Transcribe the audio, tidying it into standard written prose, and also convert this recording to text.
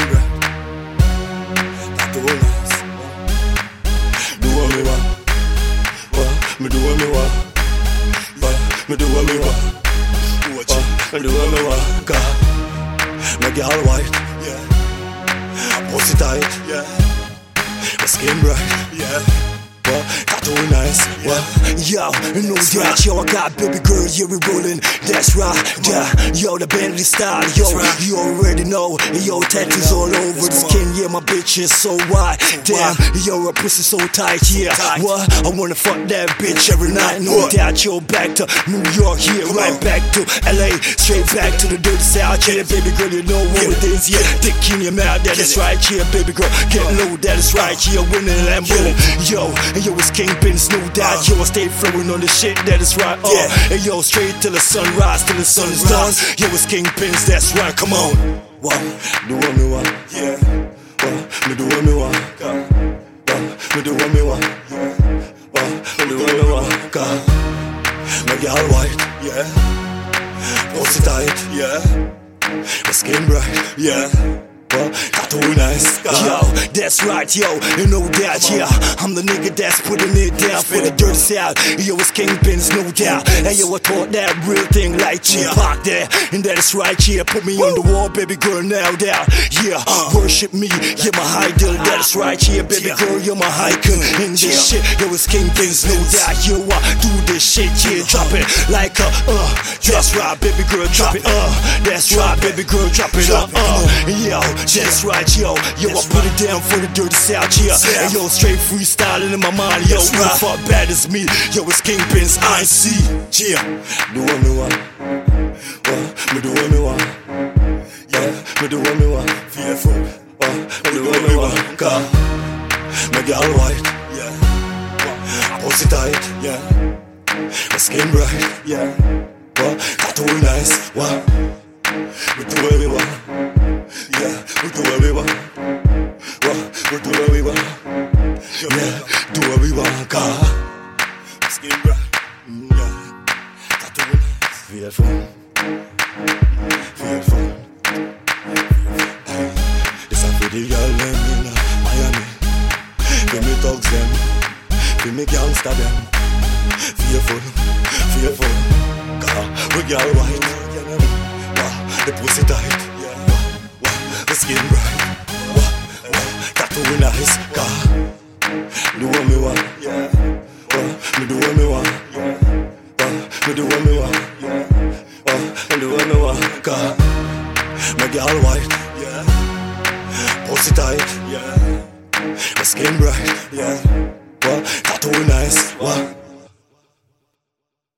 Libra, $30. Do what me want, me do what me want, me do what me want, me do what me want. God, my girl white, yeah, pussy tight, yeah, my skin bright, yeah. Tattoo nice, what? Yo, you know that, yo, I got baby girl, yeah, we rollin', that's right, yeah, yo, the Bentley style, yo, you already know, yo, tattoos all over the skin, yeah, my bitch is so white, damn, yo, her pussy so tight, yeah, what? I wanna fuck that bitch every night, know that, yo, back to New York, yeah, right back to LA, straight back to the dirty south, yeah, baby girl, you know what it is, yeah, dick in your mouth, that is right, yeah, baby girl, get low, that is right, yeah, winning and winning, yo, yo, it's kingpins, no doubt. Yo, I stay flowing on the shit that is right. And yo, straight till the sunrise, till the sun is done. Yo, it's kingpins, that's right. Come on. What? Do what me want. Yeah. What? Me do what me want. God. What? Me do what me want. Yeah. What? Me do what me want. God. My girl white. Yeah. Pussy tight. Yeah. My skin bright. Yeah. Tattoo nice, yo, that's right, yo, you know that, yeah, I'm the nigga that's putting it down for the dirty side, yo, it's kingpins, no doubt, and yo, I taught that real thing like G-Pac there, and that is right, yeah, put me on the wall, baby girl, now that, yeah, worship me, yeah, my high deal, that is right, yeah, baby girl, you're my icon, and this shit, yo, it's kingpins, no doubt, yo, I do this shit, yeah, drop it, like a, that's right, baby girl, drop it, that's right, baby girl, drop it, yeah, that's right, yo, yo, I put it down for the dirty south, yeah, and yo, straight freestyling in my mind, yo, who the fuck bad as me, yo, it's kingpins, I see, yeah, do what me want, me do what me want, yeah, me do what me want, fearful, me do what me want, God, my girl white, yeah, pussy tight, yeah, my skin bright, yeah, tattoo nice, what, me do what me want. Yeah, we do what we want. We do what we want. Yeah, do what we want. God, skin bright. Yeah, tattoo nice. Fearful, fearful. It's a pretty girl in Miami. Give me thugs them, give me gangsta them. Fearful, fearful. God, we girl white, the pussy tight. The skin bright, tattoo nice, God. Do what me want, yeah. Me do what me want, yeah. Me do what me want, yeah. Me do what me want, God. My girl white, yeah. Pussy tight, yeah. The skin bright, yeah. Tattoo nice, what?